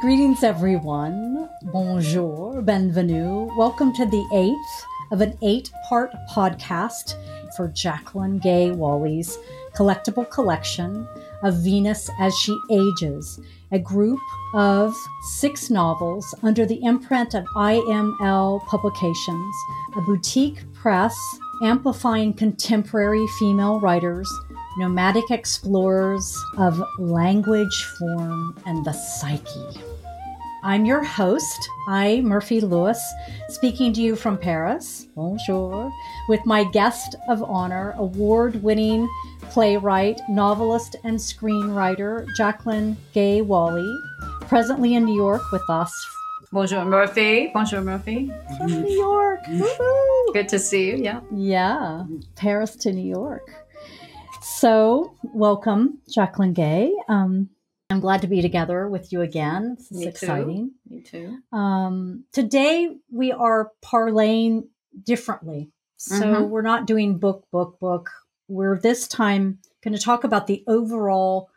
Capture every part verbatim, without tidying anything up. Greetings, everyone. Bonjour, bienvenue. Welcome to the eighth of an eight-part podcast for Jacqueline Gay Walley's collectible collection of Venus as She Ages, a group of six novels under the imprint of I M L Publications, a boutique press amplifying contemporary female writers, nomadic explorers of language, form, and the psyche. I'm your host, I, Murphy Lewis, speaking to you from Paris, bonjour, with my guest of honor, award-winning playwright, novelist, and screenwriter, Jacqueline Gay Walley, presently in New York with us. Bonjour, Murphy. Bonjour, Murphy. From New York. Woo-hoo. Good to see you, yeah. Yeah, Paris to New York. So, welcome, Jacqueline Gay. Um, I'm glad to be together with you again. This is Me exciting. Too. Me too. Um, today, we are parlaying differently. So mm-hmm. we're not doing book, book, book. We're this time going to talk about the overall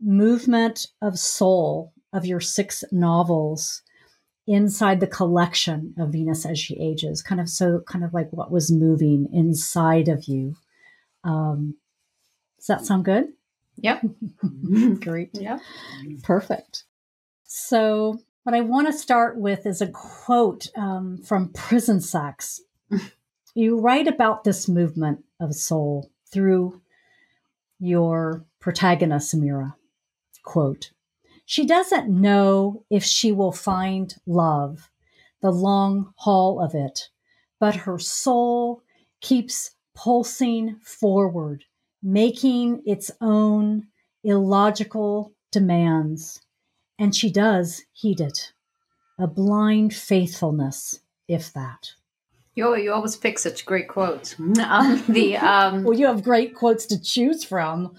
movement of soul of your six novels inside the collection of Venus as She Ages, kind of so kind of like what was moving inside of you. Um, does that sound good? Yep. Great. Yeah. Perfect. So what I want to start with is a quote um, from Prison Sex. You write about this movement of soul through your protagonist, Amira. Quote, "She doesn't know if she will find love, the long haul of it, but her soul keeps pulsing forward, making its own illogical demands, and she does heed it. A blind faithfulness, if that." You, you always pick such great quotes. Um, the, um... Well, you have great quotes to choose from.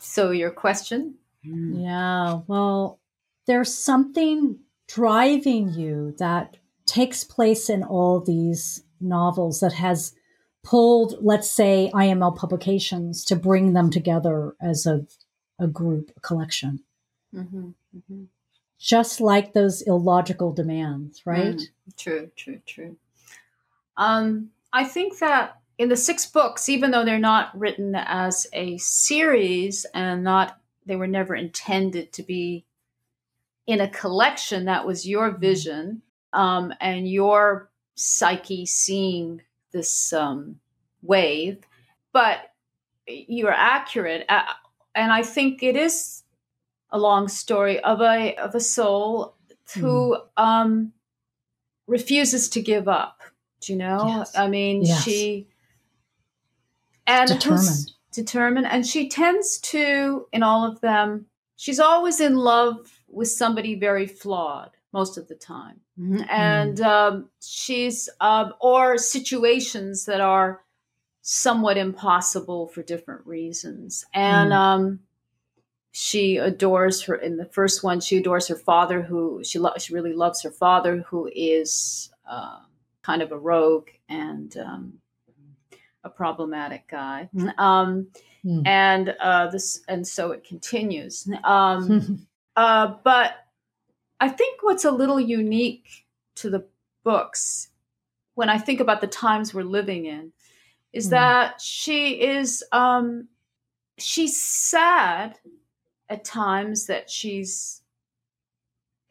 So your question? Yeah, well, there's something driving you that takes place in all these novels that has pulled, let's say, I M L Publications to bring them together as a, a group, a collection. Mm-hmm, mm-hmm. Just like those illogical demands, right? Mm, true, true, true. Um, I think that in the six books, even though they're not written as a series and not, they were never intended to be in a collection, that was your vision um, and your psyche seeing this um, wave, but you're accurate. Uh, and I think it is a long story of a, of a soul who mm. um, refuses to give up. Do you know? Yes. I mean, yes. she, and determined. determined. And she tends to, in all of them, she's always in love with somebody very flawed most of the time. Mm-hmm. And um, she's, uh, or situations that are somewhat impossible for different reasons. And mm. um, she adores her, in the first one, she adores her father who, she, lo she really loves her father who is uh, kind of a rogue and um, a problematic guy. Um, mm. And uh, this, and so it continues. Um, uh, but I think what's a little unique to the books, when I think about the times we're living in, is mm. that she is, um, she's sad at times that she's,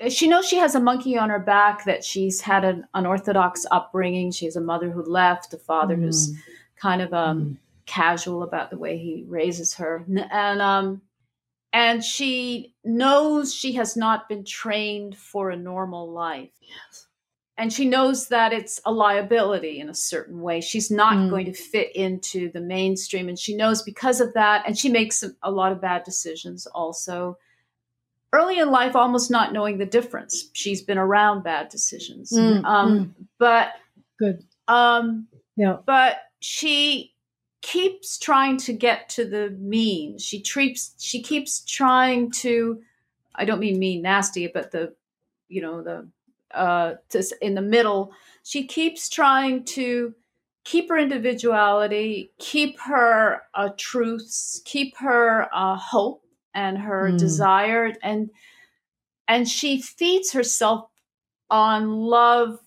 she knows she has a monkey on her back, that she's had an unorthodox upbringing. She has a mother who left, a father mm. who's kind of um, mm. casual about the way he raises her. And, um, And she knows she has not been trained for a normal life. Yes. And she knows that it's a liability in a certain way. She's not mm. going to fit into the mainstream. And she knows because of that, and she makes a lot of bad decisions also. Early in life, almost not knowing the difference. She's been around bad decisions. Mm. Um, mm. But, Good. Um, yeah. but she keeps trying to get to the mean. She treats, she keeps trying to, I don't mean mean nasty, but the, you know, the, uh, to, in the middle, she keeps trying to keep her individuality, keep her uh, truths, keep her uh, hope and her mm. desire. And, and she feeds herself on love,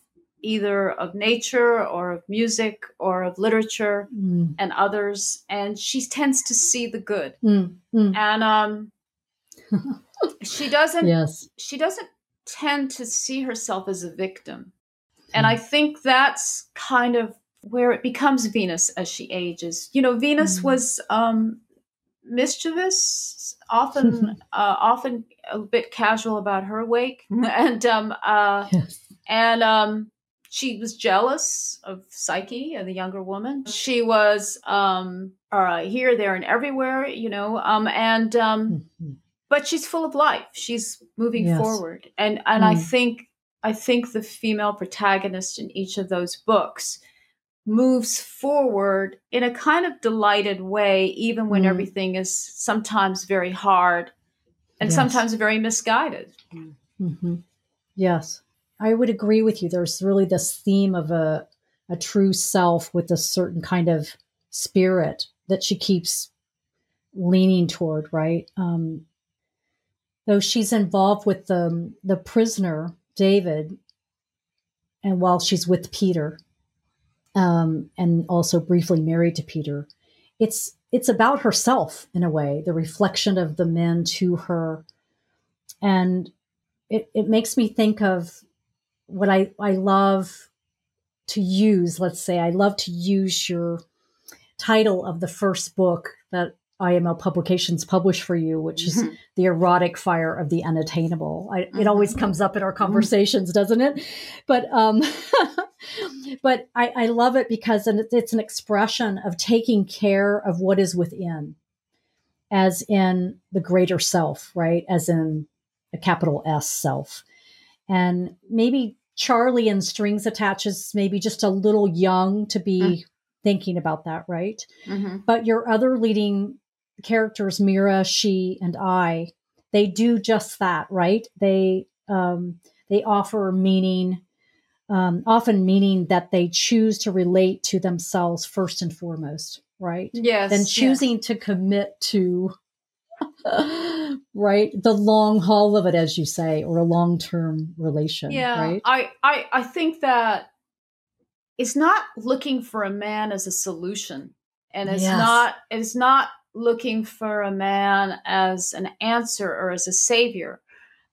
either of nature or of music or of literature mm. and others. And she tends to see the good. Mm. Mm. And um, she doesn't, yes. she doesn't tend to see herself as a victim. And I think that's kind of where it becomes Venus as she ages. You know, Venus mm. was um, mischievous, often uh, often a bit casual about her wake. And um, uh, yes. and um, she was jealous of Psyche, the younger woman. She was um, uh, here, there, and everywhere, you know. Um, and um, but she's full of life. She's moving yes. forward. And, and mm. I think I think the female protagonist in each of those books moves forward in a kind of delighted way, even when mm. everything is sometimes very hard and yes. sometimes very misguided. Mm-hmm. Yes, I would agree with you. There's really this theme of a, a true self with a certain kind of spirit that she keeps leaning toward, right? Um, though she's involved with the, the prisoner, David, and while she's with Peter, um, and also briefly married to Peter, it's it's about herself in a way, the reflection of the men to her. And it, it makes me think of what I, I love to use, let's say, I love to use your title of the first book that I M L Publications published for you, which is mm-hmm. The Erotic Fire of the Unattainable. I, it always comes up in our conversations, doesn't it? But um, but I, I love it because it's an expression of taking care of what is within, as in the greater self, right? As in a capital S self. And maybe Charlie in Strings Attached is maybe just a little young to be mm. thinking about that, right? Mm-hmm. But your other leading characters, Mira, she, and I, they do just that, right? They um, they offer meaning, um, often meaning that they choose to relate to themselves first and foremost, right? Yes. Then choosing yes. to commit to, right, the long haul of it, as you say, or a long-term relation, yeah, right? I, I, I think that it's not looking for a man as a solution. And it's yes. not it's not looking for a man as an answer or as a savior.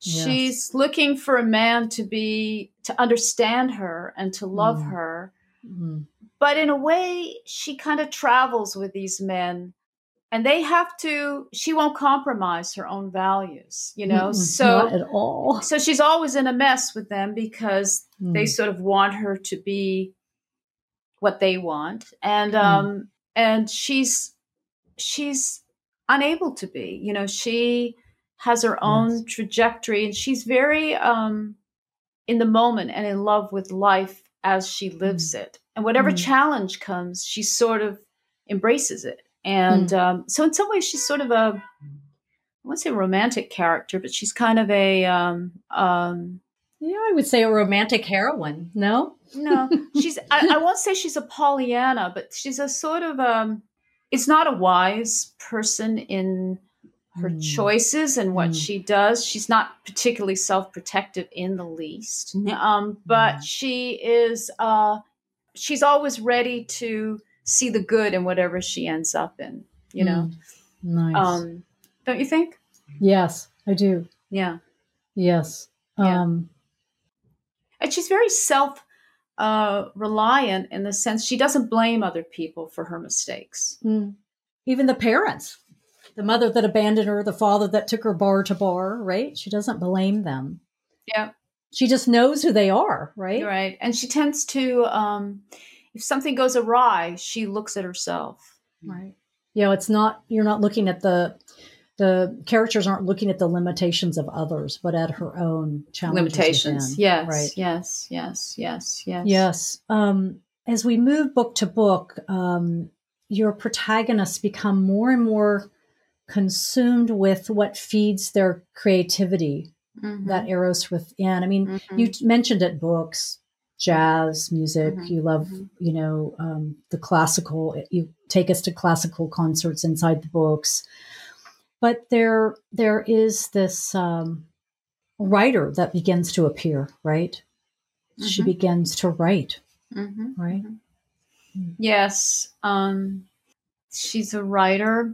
Yes. She's looking for a man to be to understand her and to love mm. her. Mm. But in a way, she kind of travels with these men, and they have to, she won't compromise her own values, you know? Mm, so not at all. So she's always in a mess with them because mm. they sort of want her to be what they want, and um mm. and she's she's unable to be, you know. She has her own yes. trajectory, and she's very um in the moment and in love with life as she lives mm. it, and whatever mm. challenge comes, she sort of embraces it. And mm. um so in some ways she's sort of a, I won't say romantic character, but she's kind of a um um yeah, I would say a romantic heroine. No, no, she's, I, I won't say she's a Pollyanna, but she's a sort of, um, it's not a wise person in her mm. choices and what mm. she does. She's not particularly self-protective in the least. Um, but mm. she is, uh, she's always ready to see the good in whatever she ends up in, you mm. know? Nice. Um, don't you think? Yes, I do. Yeah. Yes. Yeah. Um, And she's very self-reliant uh, in the sense she doesn't blame other people for her mistakes. Mm. Even the parents, the mother that abandoned her, the father that took her bar to bar, right? She doesn't blame them. Yeah. She just knows who they are, right? Right. And she tends to, um, if something goes awry, she looks at herself. Right. You know, it's not, you're not looking at the, the characters aren't looking at the limitations of others, but at her own challenges. Limitations. Within, yes. Right? Yes. Yes. Yes. Yes. Yes. Um, as we move book to book, um, your protagonists become more and more consumed with what feeds their creativity, mm-hmm. that Eros within. I mean, mm-hmm. you mentioned it, books, jazz music, mm-hmm. you love, you know, um, the classical, you take us to classical concerts inside the books. But there, there is this um, writer that begins to appear, right? Mm-hmm. She begins to write, mm-hmm. right? Mm-hmm. Yes. Um, she's a writer.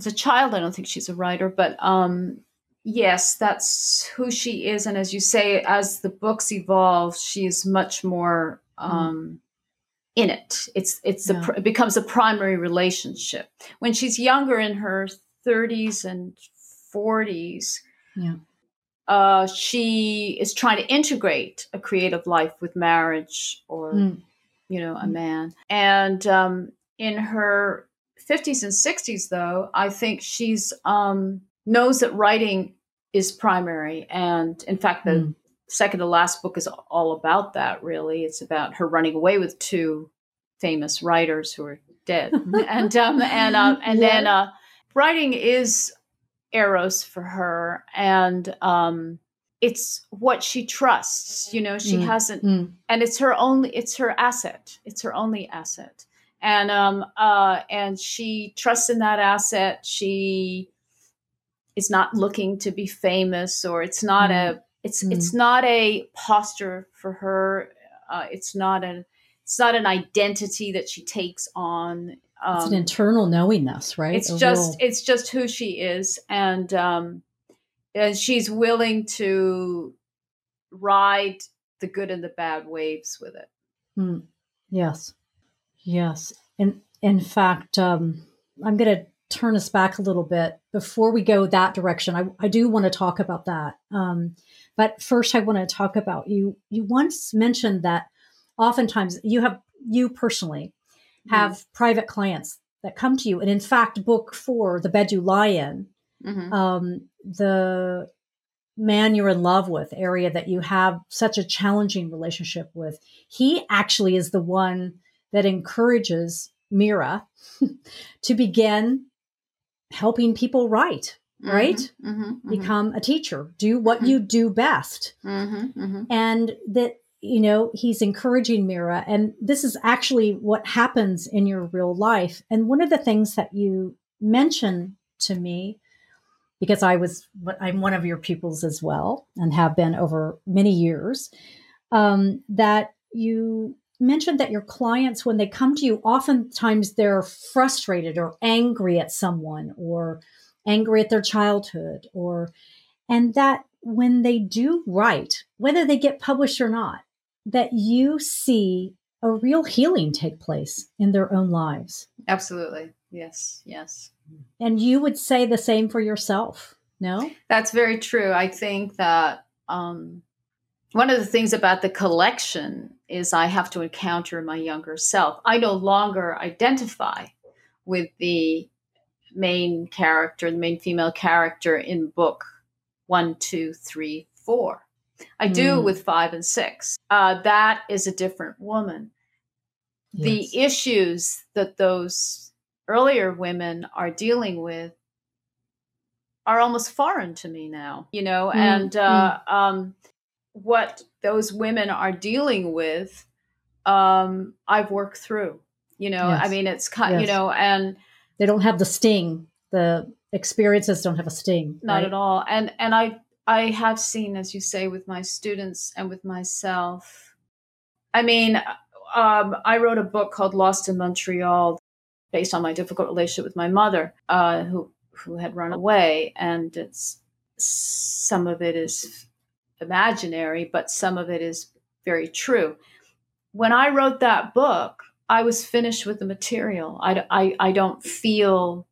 As a child, I don't think she's a writer, but um, yes, that's who she is. And as you say, as the books evolve, she is much more um, mm. in it. It's it's yeah. a, it becomes a primary relationship. When she's younger, in her thirties and forties, yeah. uh, she is trying to integrate a creative life with marriage or, mm. you know, a man. And um, in her fifties and sixties, though, I think she's um, knows that writing is primary. And in fact, the mm. second to last book is all about that, really. It's about her running away with two famous writers who are dead. and um, and, um, and yeah. then uh, writing is Eros for her. And um, it's what she trusts. You know, she mm. hasn't. Mm. And it's her only it's her asset. It's her only asset. And um uh and she trusts in that asset. She is not looking to be famous, or it's not mm. a it's mm. it's not a posture for her. Uh, it's not an it's not an identity that she takes on. Um, it's an internal knowingness, right? It's a just real... it's just who she is, and um and she's willing to ride the good and the bad waves with it. Mm. Yes. Yes. And in fact, um, I'm going to turn us back a little bit before we go that direction. I, I do want to talk about that. Um, but first, I want to talk about you. You once mentioned that oftentimes you have you personally have mm-hmm. private clients that come to you. And in fact, book four, The Bed You Lie In, mm-hmm. um, the man you're in love with, area that you have such a challenging relationship with, he actually is the one that encourages Mira to begin helping people write, mm-hmm, right? Mm-hmm, mm-hmm. Become a teacher, do what mm-hmm. you do best. Mm-hmm, mm-hmm. And that, you know, he's encouraging Mira. And this is actually what happens in your real life. And one of the things that you mentioned to me, because I was, I'm one of your pupils as well, and have been over many years, um, that you mentioned that your clients, when they come to you, oftentimes they're frustrated or angry at someone, or angry at their childhood, or, and that when they do write, whether they get published or not, that you see a real healing take place in their own lives. Absolutely. Yes. Yes. And you would say the same for yourself. No? That's very true. I think that, um, one of the things about the collection is I have to encounter my younger self. I no longer identify with the main character, the main female character in book one, two, three, four. I mm. do with five and six. Uh, that is a different woman. Yes. The issues that those earlier women are dealing with are almost foreign to me now, you know, mm. and uh, mm. um, what those women are dealing with, um, I've worked through, you know, yes. I mean, it's kind yes. you know, and they don't have the sting, the experiences don't have a sting. Not right? at all. And, and I, I have seen, as you say, with my students and with myself, I mean, um, I wrote a book called Lost in Montreal based on my difficult relationship with my mother, uh, who, who had run away. And it's, some of it is imaginary, but some of it is very true. When I wrote that book, I was finished with the material. I, I, I don't feel,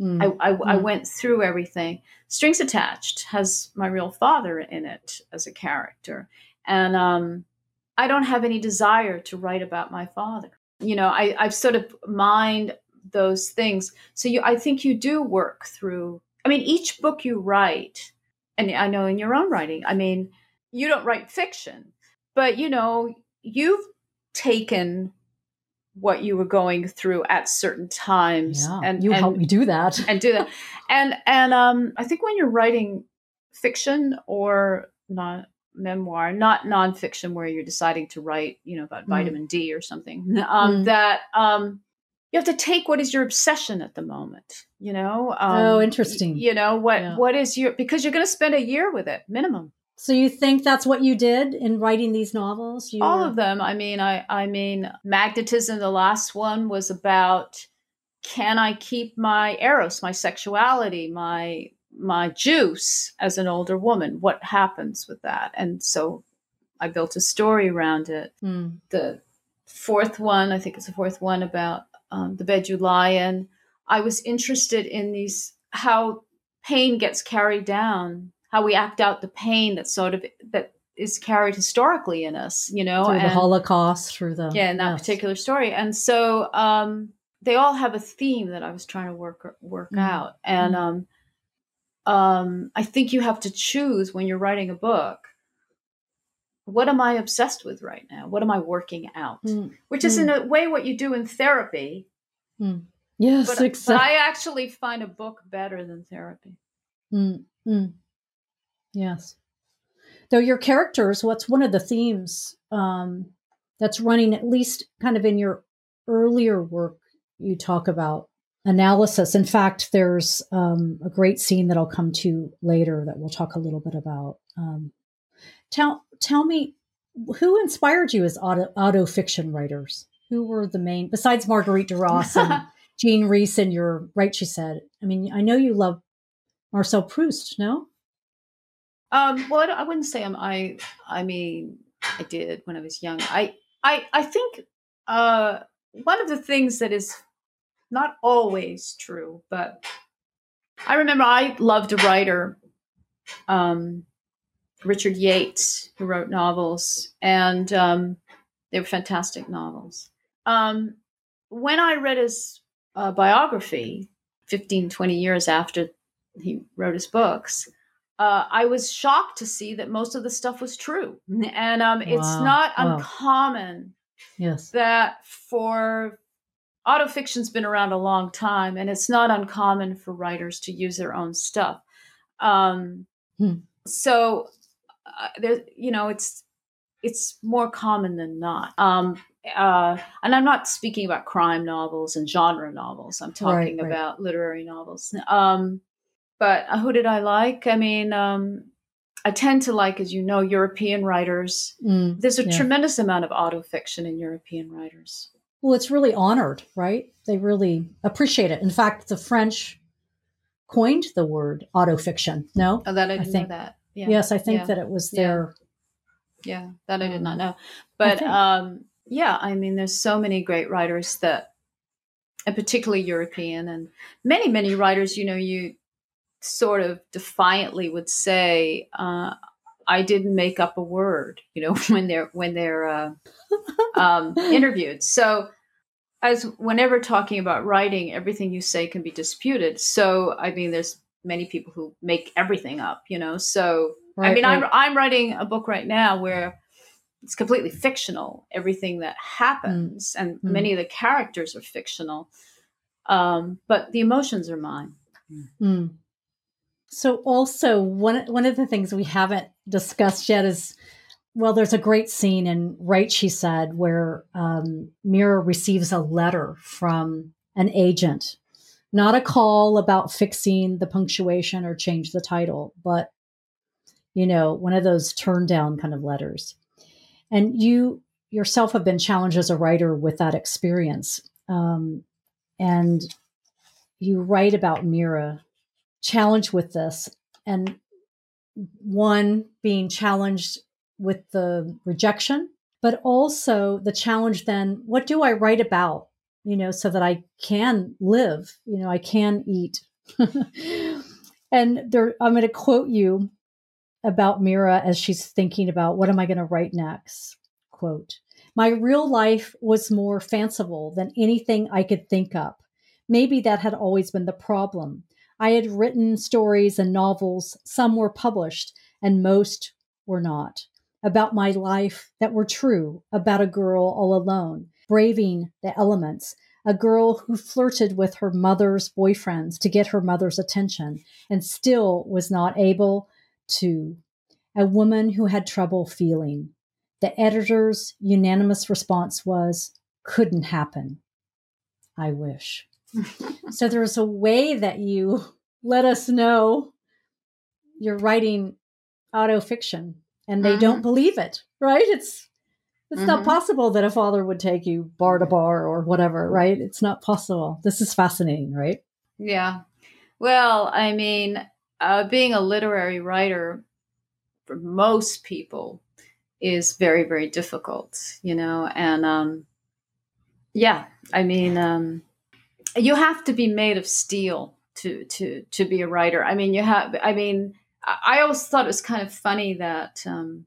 mm. I, I, mm. I went through everything. Strings Attached has my real father in it as a character. And um, I don't have any desire to write about my father. You know, I, I've sort of mined those things. So you, I think you do work through, I mean, each book you write, and I know in your own writing, I mean, you don't write fiction, but, you know, you've taken what you were going through at certain times. Yeah, and you and, helped me do that. And do that. And and um, I think when you're writing fiction or not memoir, not nonfiction where you're deciding to write, you know, about mm. vitamin D or something, um, mm. that um, you have to take what is your obsession at the moment, you know? Um, oh, interesting. You know, what? Yeah. What is your, because you're going to spend a year with it, minimum. So you think that's what you did in writing these novels? You All were... of them. I mean, I, I mean, Magnetism, the last one, was about, can I keep my eros, my sexuality, my my juice as an older woman? What happens with that? And so I built a story around it. Mm. The fourth one, I think it's the fourth one, about um, the bed you lie in. I was interested in these, how pain gets carried down, how we act out the pain that sort of, that is carried historically in us, you know. Through and, the Holocaust, through the... Yeah, in that yes. particular story. And so um, they all have a theme that I was trying to work work mm. out. And mm. um, um, I think you have to choose when you're writing a book, what am I obsessed with right now? What am I working out? Mm. Which is mm. in a way what you do in therapy. Mm. Yes, but, exactly. But I actually find a book better than therapy. Mm. Mm. Yes. Though your characters, what's one of the themes um, that's running, at least kind of in your earlier work, you talk about analysis. In fact, there's um, a great scene that I'll come to later that we'll talk a little bit about. Um, tell, tell me, who inspired you as auto, auto fiction writers? Who were the main, besides Marguerite Duras and Jean Rhys and your Right, She Said? I mean, I know you love Marcel Proust, no? Um, well, I, I wouldn't say I'm, I, I mean, I did when I was young. I, I, I think, uh, one of the things that is not always true, but I remember I loved a writer, um, Richard Yates, who wrote novels, and, um, they were fantastic novels. Um, when I read his uh, biography fifteen, twenty years after he wrote his books, Uh, I was shocked to see that most of the stuff was true. And um, wow. it's not wow. uncommon yes. that for autofiction's been around a long time, and it's not uncommon for writers to use their own stuff. Um, hmm. So uh, there, you know, it's, it's more common than not. Um, uh, and I'm not speaking about crime novels and genre novels. I'm talking right, right. about literary novels. Um, But who did I like? I mean, um, I tend to like, as you know, European writers. Mm, There's a yeah. tremendous amount of autofiction in European writers. Well, it's really honored, right? They really appreciate it. In fact, the French coined the word autofiction, no? Oh, that I didn't I think, know that. Yeah. Yes, I think yeah. that it was their... Yeah, yeah that I did um, not know. But I um, yeah, I mean, there's so many great writers that, and particularly European, and many, many writers, you know, you... sort of defiantly would say, uh, I didn't make up a word, you know, when they're, when they're, uh, um, interviewed. So as whenever talking about writing, everything you say can be disputed. So, I mean, there's many people who make everything up, you know? So, right, I mean, right. I'm, I'm writing a book right now where it's completely fictional, everything that happens, mm. and mm. many of the characters are fictional. Um, but the emotions are mine. Mm. So also one, one of the things we haven't discussed yet is, well, there's a great scene in Right, She Said, where um, Mira receives a letter from an agent, not a call about fixing the punctuation or change the title, but, you know, one of those turn down kind of letters. And you yourself have been challenged as a writer with that experience. Um, and you write about Mira challenged with this, and one being challenged with the rejection, but also the challenge then, what do I write about, you know, so that I can live, you know, I can eat. And there, I'm going to quote you about Mira as she's thinking about, what am I going to write next? Quote, my real life was more fanciful than anything I could think up. Maybe that had always been the problem. I had written stories and novels, some were published, and most were not, about my life that were true, about a girl all alone, braving the elements, a girl who flirted with her mother's boyfriends to get her mother's attention, and still was not able to, a woman who had trouble feeling. The editor's unanimous response was, couldn't happen. I wish. So there's a way that you let us know you're writing autofiction and they mm-hmm. don't believe it, right? It's it's mm-hmm. not possible that a father would take you bar to bar or whatever, right? It's not possible. This is fascinating, right? Yeah. Well, I mean, uh, being a literary writer for most people is very, very difficult, you know? And um, yeah, I mean, um, you have to be made of steel to, to, to be a writer. I mean, you have, I mean, I always thought it was kind of funny that um,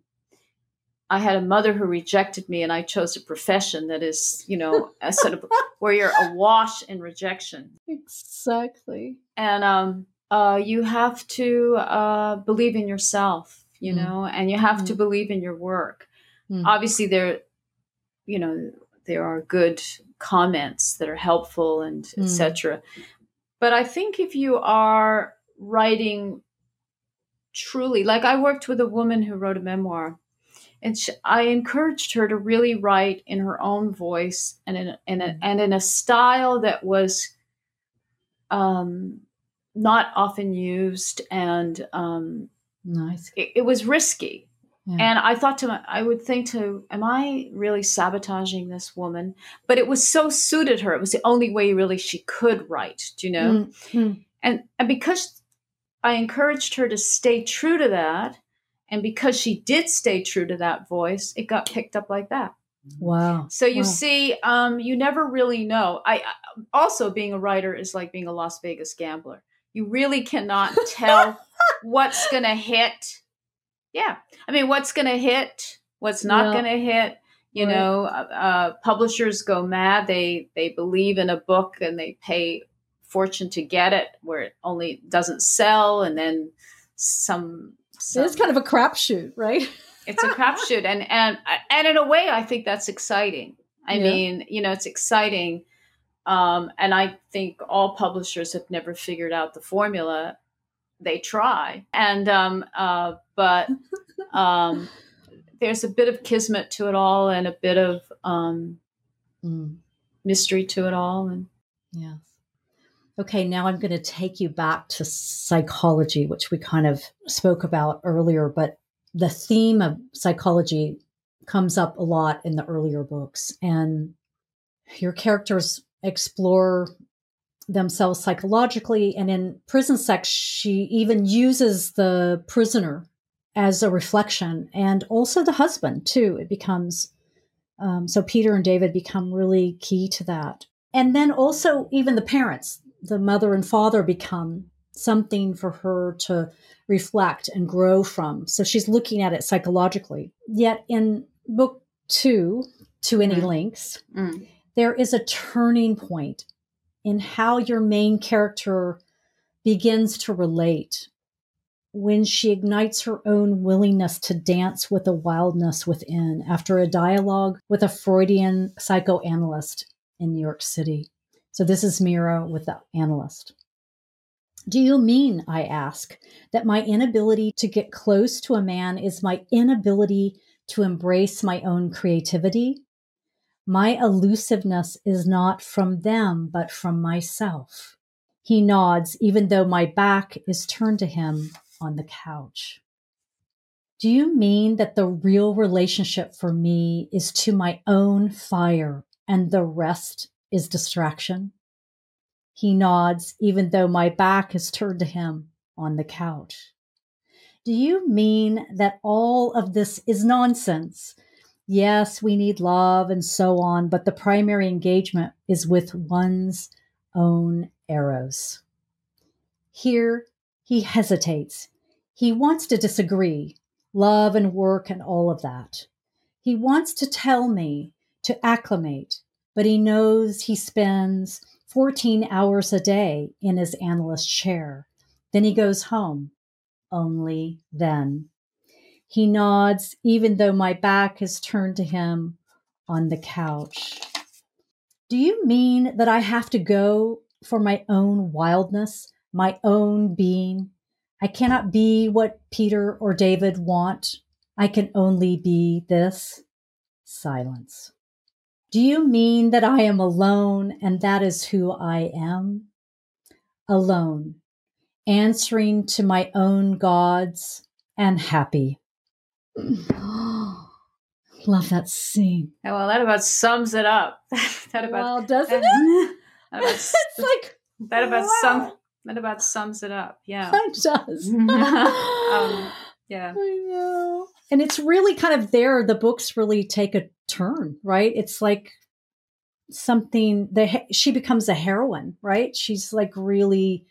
I had a mother who rejected me and I chose a profession that is, you know, a sort of where you're awash in rejection. Exactly. And um, uh, you have to uh, believe in yourself, you mm. know, and you have mm. to believe in your work. Mm. Obviously there, you know, there are good comments that are helpful and mm. et cetera. But I think if you are writing truly, like I worked with a woman who wrote a memoir, and she, I encouraged her to really write in her own voice and in, in a, and in a style that was um, not often used, and um, nice. It, it was risky. Yeah. And I thought to my, I would think to, am I really sabotaging this woman? But it was so suited her. It was the only way really she could write, do you know? Mm-hmm. And, and because I encouraged her to stay true to that, and because she did stay true to that voice, it got picked up like that. Wow. So you wow. see, um, you never really know. I, I also, being a writer is like being a Las Vegas gambler. You really cannot tell what's going to hit. Yeah. I mean, what's going to hit, what's not yeah. going to hit, you right. know, uh, publishers go mad. They, they believe in a book and they pay fortune to get it where it only doesn't sell. And then some, some it's kind of a crapshoot, right? It's a crapshoot. And, and, and in a way, I think that's exciting. I yeah. mean, you know, it's exciting. Um, and I think all publishers have never figured out the formula. They try. And, um, uh, but, um, there's a bit of kismet to it all and a bit of, um, mm. mystery to it all. And yeah. Okay. Now I'm going to take you back to psychology, which we kind of spoke about earlier, but the theme of psychology comes up a lot in the earlier books, and your characters explore themselves psychologically. And in Prison Sex, she even uses the prisoner as a reflection, and also the husband too. It becomes, um, so Peter and David become really key to that. And then also even the parents, the mother and father, become something for her to reflect and grow from. So she's looking at it psychologically. Yet in book two, To Any mm. Lengths, mm. there is a turning point in how your main character begins to relate, when she ignites her own willingness to dance with the wildness within after a dialogue with a Freudian psychoanalyst in New York City. So this is Mira with the analyst. Do you mean, I ask, that my inability to get close to a man is my inability to embrace my own creativity? My elusiveness is not from them, but from myself. He nods, even though my back is turned to him on the couch. Do you mean that the real relationship for me is to my own fire and the rest is distraction? He nods, even though my back is turned to him on the couch. Do you mean that all of this is nonsense? Yes, we need love and so on, but the primary engagement is with one's own arrows. Here, he hesitates. He wants to disagree, love and work and all of that. He wants to tell me to acclimate, but he knows he spends fourteen hours a day in his analyst chair. Then he goes home. Only then. He nods, even though my back is turned to him on the couch. Do you mean that I have to go for my own wildness, my own being, I cannot be what Peter or David want. I can only be this. Silence. Do you mean that I am alone and that is who I am? Alone, answering to my own gods and happy. Love that scene. Oh, well, that about sums it up. that about, well, doesn't that, it? That about, it's like, that about, wow. sum, that about sums it up. Yeah. It does. um, yeah. I know. And it's really kind of there, the books really take a turn, right? It's like something, the, she becomes a heroine, right? She's like really,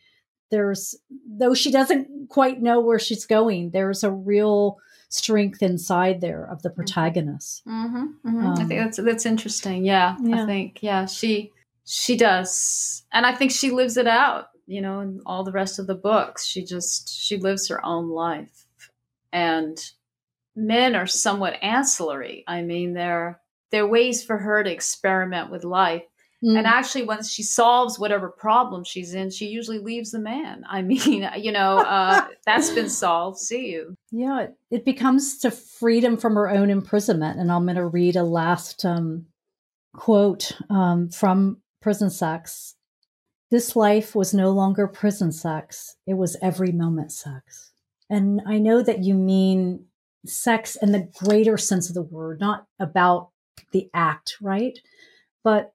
there's, though she doesn't quite know where she's going, there's a real strength inside there of the protagonist. Mm-hmm, mm-hmm. Um, I think that's that's interesting. Yeah, yeah, I think, yeah, she she does. And I think she lives it out, you know, in all the rest of the books. She just, she lives her own life. And men are somewhat ancillary. I mean, they're, they're ways for her to experiment with life. Mm. And actually, once she solves whatever problem she's in, she usually leaves the man. I mean, you know, uh, that's been solved. See you. Yeah, it, it becomes to freedom from her own imprisonment. And I'm going to read a last um, quote um, from Prison Sex. This life was no longer prison sex. It was every moment sex. And I know that you mean sex in the greater sense of the word, not about the act, right? But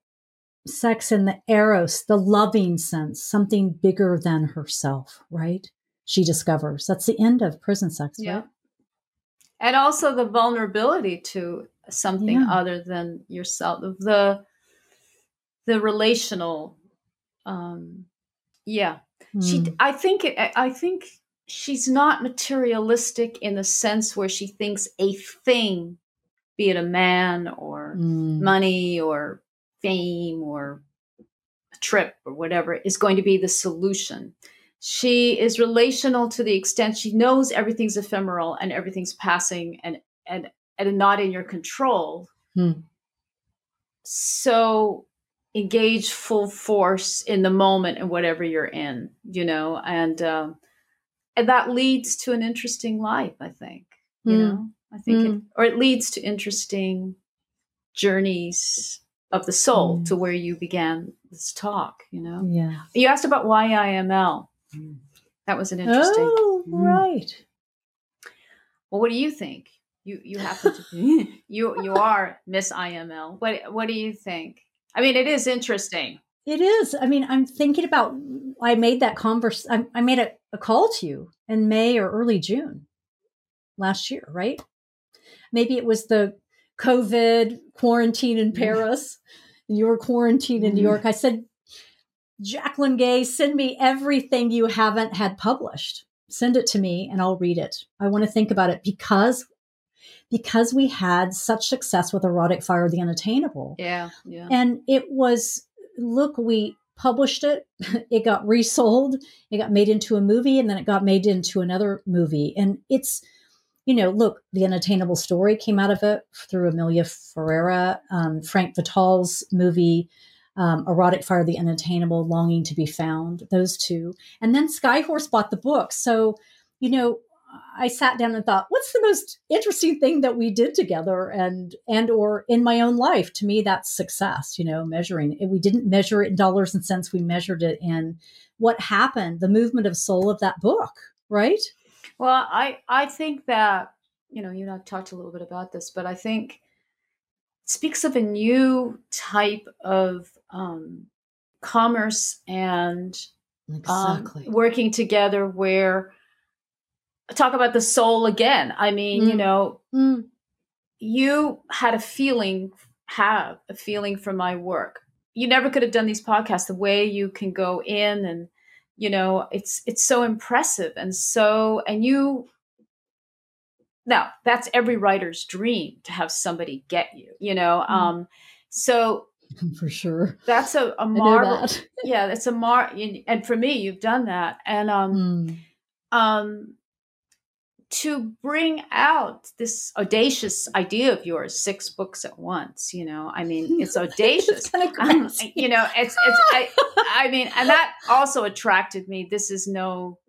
sex in the eros, the loving sense, something bigger than herself, right? She discovers. That's the end of Prison Sex, yeah. Right? And also the vulnerability to something yeah. other than yourself, the the relational, um, yeah. Mm. She, I think, I think she's not materialistic in the sense where she thinks a thing, be it a man or mm. money or fame or a trip or whatever, is going to be the solution. She is relational to the extent she knows everything's ephemeral and everything's passing and and, and not in your control. Hmm. So engage full force in the moment and whatever you're in, you know, and um, and that leads to an interesting life, I think, you mm. know, I think, mm. it, or it leads to interesting journeys of the soul mm. to where you began this talk, you know? Yeah. You asked about why I M L. Mm. That was an interesting. Oh, mm. right. Well, what do you think? You you happen to be, you you are Miss I M L. What what do you think? I mean, it is interesting. It is. I mean, I'm thinking about, I made that converse, I, I made a, a call to you in May or early June last year, right? Maybe it was the COVID quarantine in Paris, and you were quarantined in New York. I said, Jacqueline Gay, send me everything you haven't had published. Send it to me and I'll read it. I want to think about it because, because we had such success with Erotic Fire of the Unattainable. Yeah, yeah. And it was, look, we published it. It got resold. It got made into a movie and then it got made into another movie. And it's, you know, look, The Unattainable Story came out of it through Amelia Ferreira, um, Frank Vital's movie, um, Erotic Fire, The Unattainable, Longing to be Found, those two. And then Skyhorse bought the book. So, you know, I sat down and thought, what's the most interesting thing that we did together and, and or in my own life? To me, that's success, you know, measuring it. We didn't measure it in dollars and cents. We measured it in what happened, the movement of soul of that book, right? Well, I, I think that, you know, you and I talked a little bit about this, but I think it speaks of a new type of um, commerce and exactly. um, working together where, talk about the soul again. I mean, mm. you know, mm. you had a feeling, have a feeling for my work. You never could have done these podcasts the way you can go in and, you know, it's, it's so impressive. And so, and you, now that's every writer's dream to have somebody get you, you know? Mm. Um, so for sure, that's a, a marvel. That. Yeah. That's a mar. And for me, you've done that. And, um, mm. um, to bring out this audacious idea of yours, six books at once, you know, I mean, it's audacious, it's um, you know, it's, it's I, I mean, and that also attracted me. This is no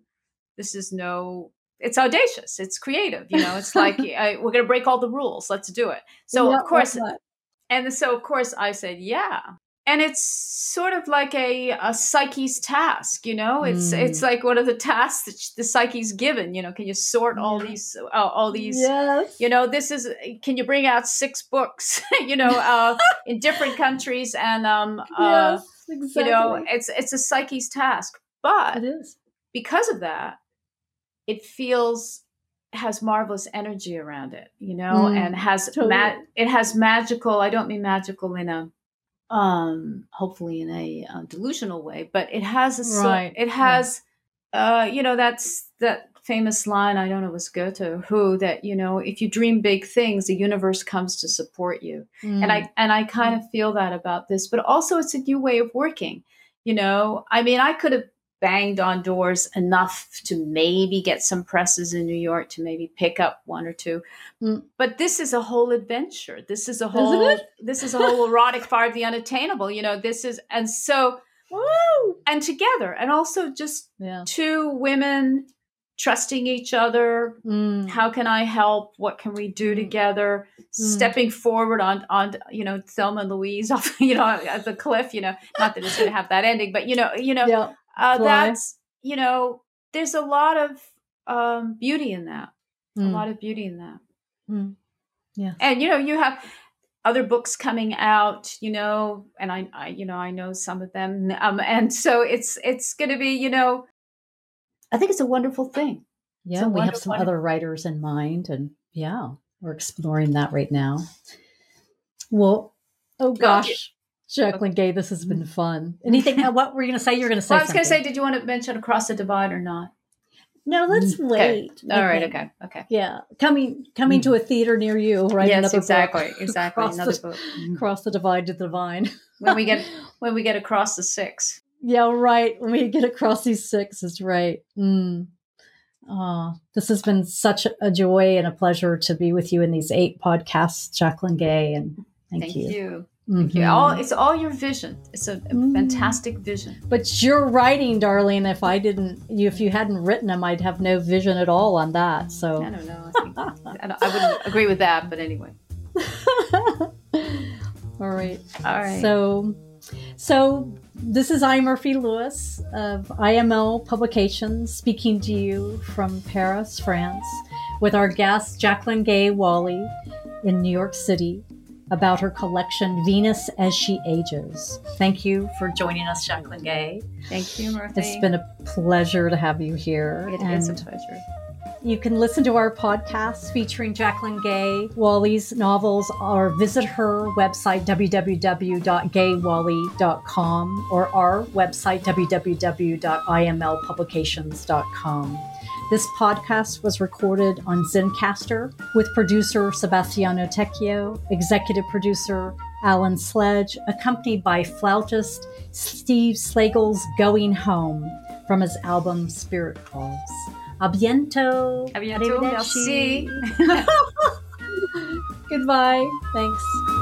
this is no, it's audacious. It's creative. You know, it's like, I, we're going to break all the rules. Let's do it. So yeah, of course, and so of course I said, yeah. And it's sort of like a, a psyche's task, you know, it's, mm. it's like one of the tasks that the psyche's given, you know, can you sort all these, uh, all these, yes. you know, this is, can you bring out six books, you know, uh, in different countries and, um, uh, yes, exactly. you know, it's, it's a psyche's task, but it is. Because of that, it feels, has marvelous energy around it, you know, mm, and has, totally. ma- it has magical, I don't mean magical in a, um hopefully in a uh, delusional way, but it has a right. it has right. uh you know, that's that famous line, I don't know if it was Goethe or who, that, you know, if you dream big things, the universe comes to support you. Mm. And I and I kind of feel that about this, but also it's a new way of working. You know, I mean, I could have banged on doors enough to maybe get some presses in New York to maybe pick up one or two. Mm. But this is a whole adventure. This is a whole, this is a whole erotic fire of the unattainable, you know, this is, and so, woo! And together, and also just yeah. two women trusting each other. Mm. How can I help? What can we do together? Mm. Stepping forward on, on, you know, Thelma and Louise off, you know, at the cliff, you know, not that it's going to have that ending, but you know, you know, yeah. Uh, that's, you know, there's a lot of um, beauty in that, mm. a lot of beauty in that. Mm. Yeah. And, you know, you have other books coming out, you know, and I, I you know, I know some of them. Um, and so it's, it's going to be, you know, I think it's a wonderful thing. Yeah. We have some wonderful other writers in mind and yeah, we're exploring that right now. Well, oh gosh. Jacqueline Gay, this has been fun. Anything? What were you going to say? You're going to say. Well, I was going to say, did you want to mention Across the Divide or not? No, let's mm. wait. Okay. All right. Okay. Okay. Yeah, coming coming mm. to a theater near you, right? Yes, another exactly, book. exactly. Across another the, book. Across the Divide to the Divine. When we get when we get across the six. Yeah, right. When we get across these six, is right. Mm. Oh, this has been such a joy and a pleasure to be with you in these eight podcasts, Jacqueline Gay, and thank, thank you. you. Thank you. Mm-hmm. All, it's all your vision. It's a, a mm. fantastic vision. But you're writing, darling. If I didn't, you, if you hadn't written them, I'd have no vision at all on that. So I don't know. I, think, I, don't, I wouldn't agree with that, but anyway. all right. All right. So, so this is I, Murphy Lewis of I M L Publications, speaking to you from Paris, France, with our guest Jacqueline Gay Walley in New York City, about her collection, Venus as She Ages. Thank you for joining us, Jacqueline Gay. Thank you, Murphy. It's been a pleasure to have you here. It and is a pleasure. You can listen to our podcast featuring Jacqueline Gay Walley's novels or visit her website, w w w dot gay walley dot com, or our website, w w w dot i m l publications dot com. This podcast was recorded on Zencastr with producer Sebastiano Tecchio, executive producer Alan Sledge, accompanied by flautist Steve Slagle's Going Home from his album Spirit Calls. A bientôt. A bientôt. Merci. Goodbye. Thanks.